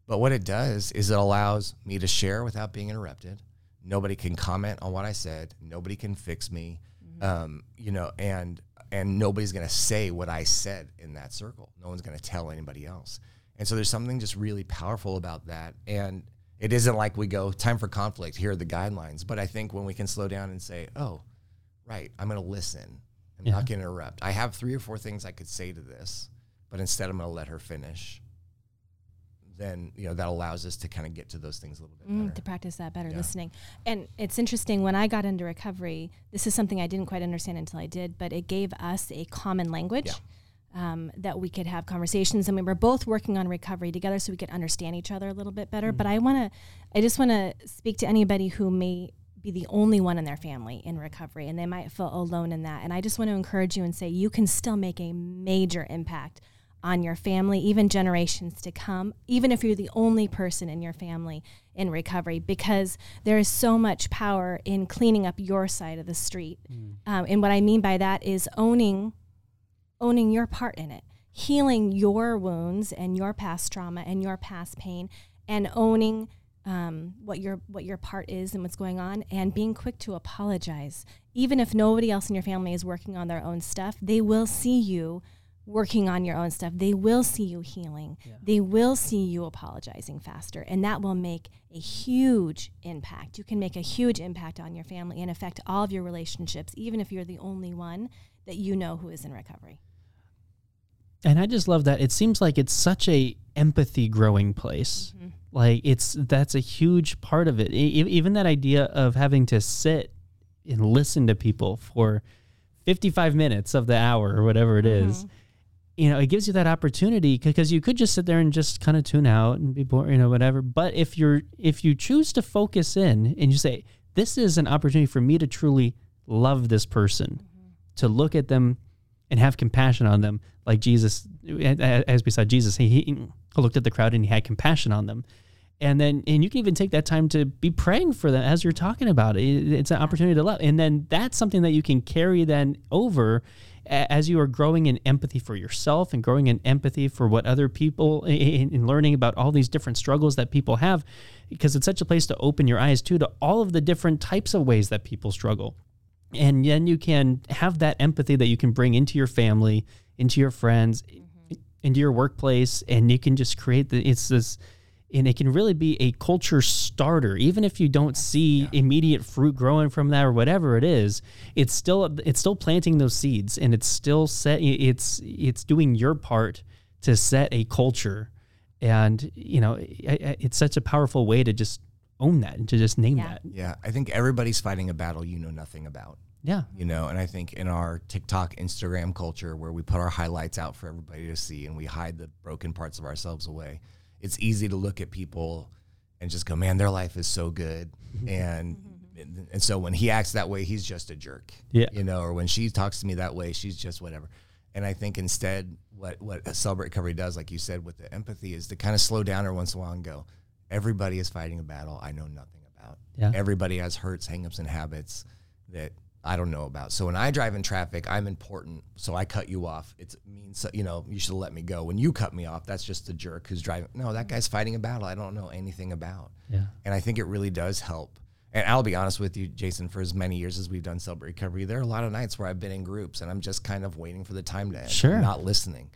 But what it does is it allows me to share without being interrupted. Nobody can comment on what I said. Nobody can fix me, you know, and nobody's going to say what I said in that circle. No one's going to tell anybody else. And so there's something just really powerful about that. And it isn't like we go, time for conflict, here are the guidelines. But I think when we can slow down and say, oh, right, I'm going to listen. I'm not going to interrupt. I have 3 or 4 things I could say to this, but instead I'm going to let her finish. Then, you know, that allows us to kind of get to those things a little bit better. To practice that better listening. And it's interesting, when I got into recovery, this is something I didn't quite understand until I did, but it gave us a common language that we could have conversations. And we were both working on recovery together so we could understand each other a little bit better. Mm-hmm. But I just want to speak to anybody who may be the only one in their family in recovery, and they might feel alone in that. And I just want to encourage you and say you can still make a major impact on your family, even generations to come, even if you're the only person in your family in recovery, because there is so much power in cleaning up your side of the street. And what I mean by that is owning your part in it, healing your wounds and your past trauma and your past pain, and owning what your part is and what's going on, and being quick to apologize. Even if nobody else in your family is working on their own stuff, they will see you working on your own stuff. They will see you healing. Yeah. They will see you apologizing faster, and that will make a huge impact. You can make a huge impact on your family and affect all of your relationships, even if you're the only one that you know who is in recovery. And I just love that. It seems like it's such a empathy growing place. Mm-hmm. Like that's a huge part of it. Even that idea of having to sit and listen to people for 55 minutes of the hour or whatever it is. You know, it gives you that opportunity, because you could just sit there and just kind of tune out and be bored, you know, whatever. But if you choose to focus in and you say, this is an opportunity for me to truly love this person, to look at them and have compassion on them, like Jesus, as we saw Jesus, he looked at the crowd and he had compassion on them. And you can even take that time to be praying for them as you're talking about it. It's an opportunity to love. And then that's something that you can carry then over as you are growing in empathy for yourself and growing in empathy for what other people, and learning about all these different struggles that people have, because it's such a place to open your eyes too, to all of the different types of ways that people struggle. And then you can have that empathy that you can bring into your family, into your friends, into your workplace, and you can just create and it can really be a culture starter. Even if you don't see immediate fruit growing from that or whatever it is, it's still planting those seeds, and it's still it's doing your part to set a culture. And, you know, it's such a powerful way to just own that and to just name that. Yeah. I think everybody's fighting a battle you know nothing about. Yeah. You know, and I think in our TikTok, Instagram culture where we put our highlights out for everybody to see and we hide the broken parts of ourselves away, it's easy to look at people and just go, man, their life is so good. And so when he acts that way, he's just a jerk, you know, or when she talks to me that way, she's just whatever. And I think instead what Celebrate Recovery does, like you said, with the empathy, is to kind of slow down every once in a while and go, everybody is fighting a battle I know nothing about. Yeah. Everybody has hurts, hangups, and habits that I don't know about. So when I drive in traffic, I'm important. So I cut you off. It means, you know, you should let me go. When you cut me off, that's just a jerk who's driving. No, that guy's fighting a battle I don't know anything about. Yeah. And I think it really does help. And I'll be honest with you, Jason, for as many years as we've done Celebrate Recovery, there are a lot of nights where I've been in groups and I'm just kind of waiting for the time to end. Sure. Not listening.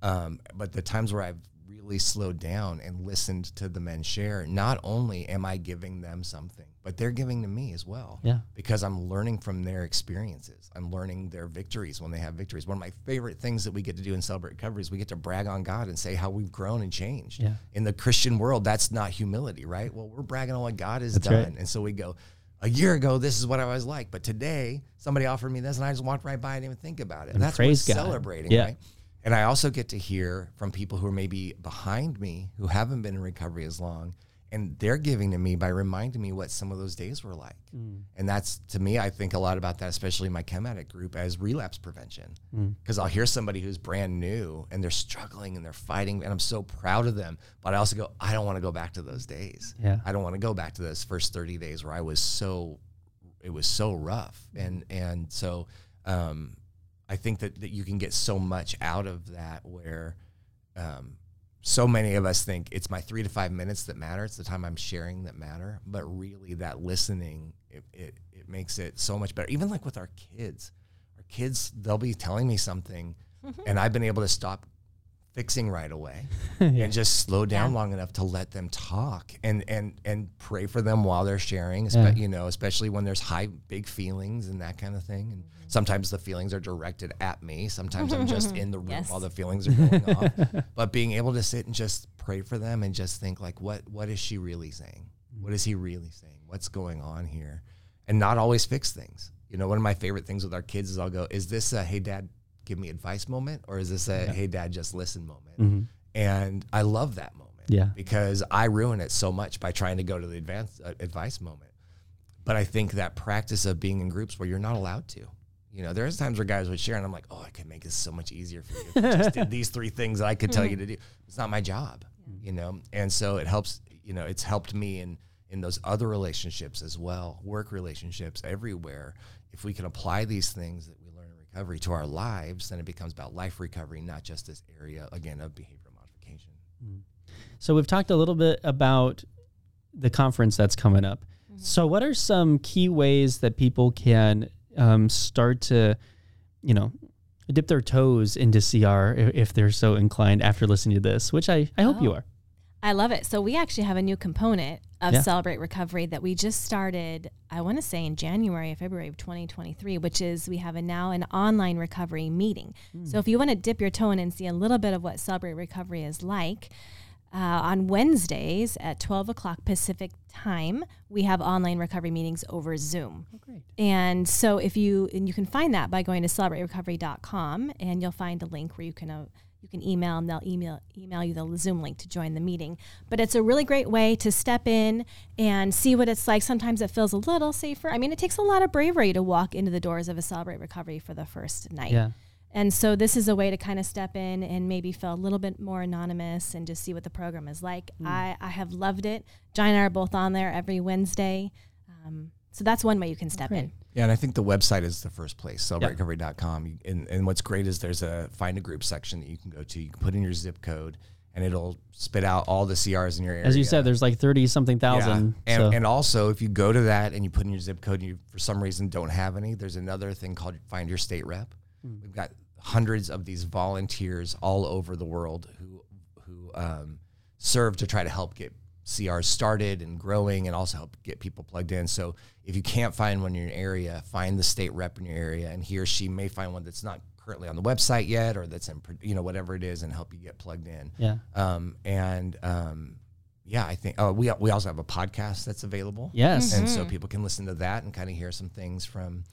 But the times where I've really slowed down and listened to the men share, not only am I giving them something, but they're giving to me as well. Yeah. Because I'm learning from their experiences. I'm learning their victories when they have victories. One of my favorite things that we get to do in Celebrate Recovery is we get to brag on God and say how we've grown and changed. Yeah. In the Christian world, that's not humility, right? Well, we're bragging on what God has done. Right. And so we go, a year ago, this is what I was like, but today somebody offered me this and I just walked right by and didn't even think about it. And that's what's celebrating, right? And I also get to hear from people who are maybe behind me who haven't been in recovery as long, and they're giving to me by reminding me what some of those days were like. Mm. And that's, to me, I think a lot about that, especially in my chem addict group, as relapse prevention. Because I'll hear somebody who's brand new and they're struggling and they're fighting, and I'm so proud of them. But I also go, I don't want to go back to those days. Yeah. I don't want to go back to those first 30 days where it was so rough. And so, I think that you can get so much out of that, where so many of us think it's my 3 to 5 minutes that matter. It's the time I'm sharing that matter. But really that listening, it makes it so much better. Even like with our kids, they'll be telling me something and I've been able to stop fixing right away and just slow down long enough to let them talk and pray for them while they're sharing, you know, especially when there's big feelings and that kind of thing. And sometimes the feelings are directed at me. Sometimes I'm just in the room while the feelings are going off. But being able to sit and just pray for them and just think like, what is she really saying? What is he really saying? What's going on here? And not always fix things. You know, one of my favorite things with our kids is I'll go, is this a, hey, Dad, give me advice moment, or is this a hey Dad, just listen moment? And I love that moment because I ruin it so much by trying to go to the advanced advice moment. But I think that practice of being in groups where you're not allowed to, you know, there's times where guys would share and I'm like, oh, I could make this so much easier for you if I just did these three things that I could tell you to do. It's not my job, you know? And so it helps, you know, it's helped me in those other relationships as well, work relationships, everywhere. If we can apply these things that we learn recovery to our lives, then it becomes about life recovery, not just this area, again, of behavior modification. So we've talked a little bit about the conference that's coming up. So what are some key ways that people can start to, you know, dip their toes into CR if they're so inclined after listening to this, which I hope you are. I love it. So we actually have a new component of Celebrate Recovery that we just started, I want to say in January or February of 2023, which is we have an online recovery meeting. So if you want to dip your toe in and see a little bit of what Celebrate Recovery is like, on Wednesdays at 12 o'clock Pacific time, we have online recovery meetings over Zoom. Oh, great. And so you can find that by going to celebraterecovery.com, and you'll find a link where you can you can email, and they'll email you the Zoom link to join the meeting. But it's a really great way to step in and see what it's like. Sometimes it feels a little safer. I mean, it takes a lot of bravery to walk into the doors of a Celebrate Recovery for the first night. Yeah. And so this is a way to kind of step in and maybe feel a little bit more anonymous and just see what the program is like. I have loved it. John and I are both on there every Wednesday. So that's one way you can step in. Yeah, and I think the website is the first place, CelebrateRecovery.com. And what's great is there's a find a group section that you can go to. You can put in your zip code, and it'll spit out all the CRs in your area. As you said, there's like 30-something thousand. Yeah. And also, if you go to that and you put in your zip code and you, for some reason, don't have any, there's another thing called Find Your State Rep. We've got hundreds of these volunteers all over the world who serve to try to help get CRs started and growing, and also help get people plugged in. So if you can't find one in your area, find the state rep in your area, and he or she may find one that's not currently on the website yet, or that's in, whatever it is, and help you get plugged in. Yeah. I think we also have a podcast that's available. Yes. Mm-hmm. And so people can listen to that and kind of hear some things from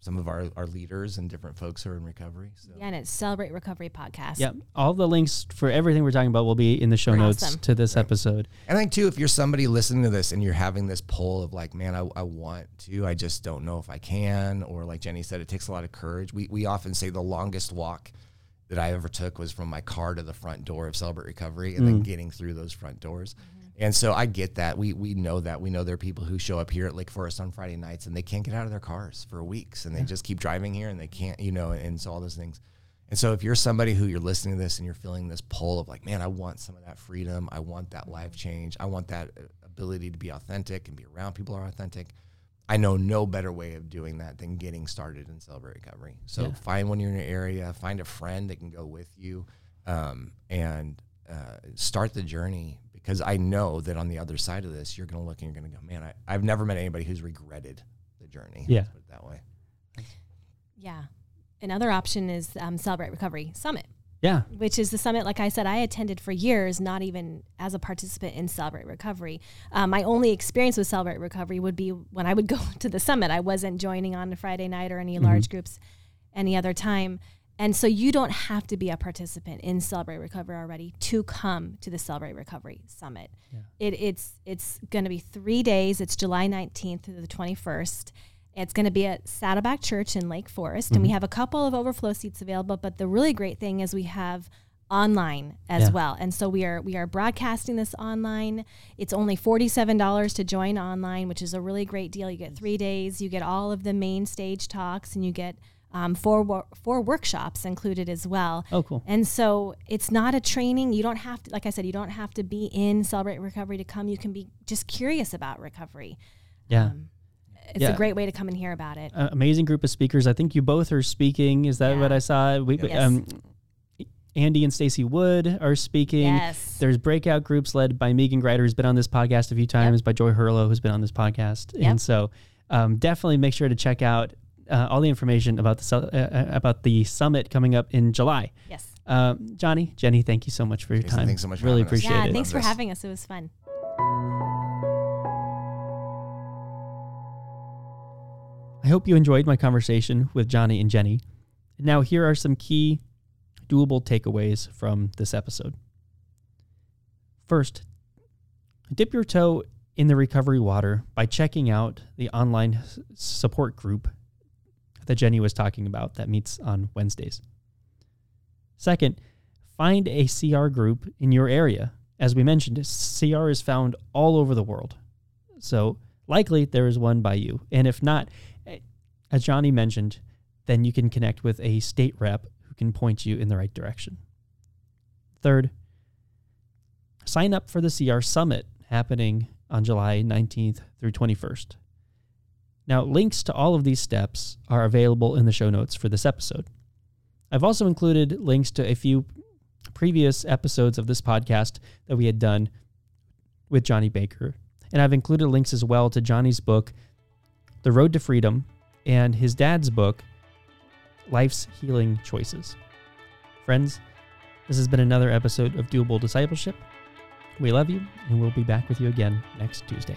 some of our leaders and different folks who are in recovery. So. Yeah, and it's Celebrate Recovery Podcast. Yep. All the links for everything we're talking about will be in the show notes to this episode. And I think, too, if you're somebody listening to this and you're having this pull of like, man, I want to, I just don't know if I can, or like Jenny said, it takes a lot of courage. We often say the longest walk that I ever took was from my car to the front door of Celebrate Recovery, and then getting through those front doors. And so I get that. We know that. We know there are people who show up here at Lake Forest on Friday nights and they can't get out of their cars for weeks, and they just keep driving here and they can't, and so all those things. And so if you're somebody who you're listening to this and you're feeling this pull of like, man, I want some of that freedom. I want that life change. I want that ability to be authentic and be around people who are authentic. I know no better way of doing that than getting started in Celebrate Recovery. So find one in your area, find a friend that can go with you, and start the journey. Because I know that on the other side of this, you're going to look and you're going to go, man, I've never met anybody who's regretted the journey. Yeah. Let's put it that way. Yeah. Another option is Celebrate Recovery Summit. Yeah. Which is the summit, like I said, I attended for years, not even as a participant in Celebrate Recovery. My only experience with Celebrate Recovery would be when I would go to the summit. I wasn't joining on a Friday night or any large groups any other time. And so you don't have to be a participant in Celebrate Recovery already to come to the Celebrate Recovery Summit. Yeah. It's going to be 3 days. It's July 19th through the 21st. It's going to be at Saddleback Church in Lake Forest. And we have a couple of overflow seats available, but the really great thing is we have online as well. And so we are broadcasting this online. It's only $47 to join online, which is a really great deal. You get 3 days. You get all of the main stage talks, and you get four workshops included as well. Oh, cool. And so it's not a training. You don't have to, like I said, you don't have to be in Celebrate Recovery to come. You can be just curious about recovery. Yeah. It's a great way to come and hear about it. Amazing group of speakers. I think you both are speaking. Is that what I saw? Andy and Stacey Wood are speaking. Yes. There's breakout groups led by Megan Greider, who's been on this podcast a few times, by Joy Hurlow, who's been on this podcast. Yep. And so definitely make sure to check out all the information about the summit coming up in July. Yes. Johnny, Jenny, thank you so much for your time. Thanks so much. Really appreciate it. Yeah, thanks for having us. It was fun. I hope you enjoyed my conversation with Johnny and Jenny. Now, here are some key doable takeaways from this episode. First, dip your toe in the recovery water by checking out the online support group that Jenny was talking about that meets on Wednesdays. Second, find a CR group in your area. As we mentioned, CR is found all over the world. So likely there is one by you. And if not, as Johnny mentioned, then you can connect with a state rep who can point you in the right direction. Third, sign up for the CR Summit happening on July 19th through 21st. Now, links to all of these steps are available in the show notes for this episode. I've also included links to a few previous episodes of this podcast that we had done with Johnny Baker. And I've included links as well to Johnny's book, The Road to Freedom, and his dad's book, Life's Healing Choices. Friends, this has been another episode of Doable Discipleship. We love you, and we'll be back with you again next Tuesday.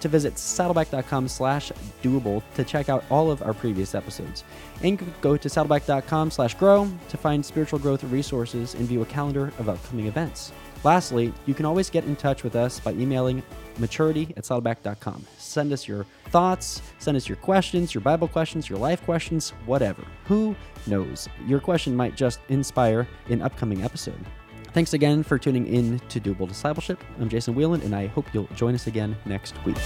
to visit saddleback.com/doable to check out all of our previous episodes. And go to saddleback.com/grow to find spiritual growth resources and view a calendar of upcoming events. Lastly, you can always get in touch with us by emailing maturity@saddleback.com. Send us your thoughts, send us your questions, your Bible questions, your life questions, whatever. Who knows? Your question might just inspire an upcoming episode. Thanks again for tuning in to Doable Discipleship. I'm Jason Wieland, and I hope you'll join us again next week.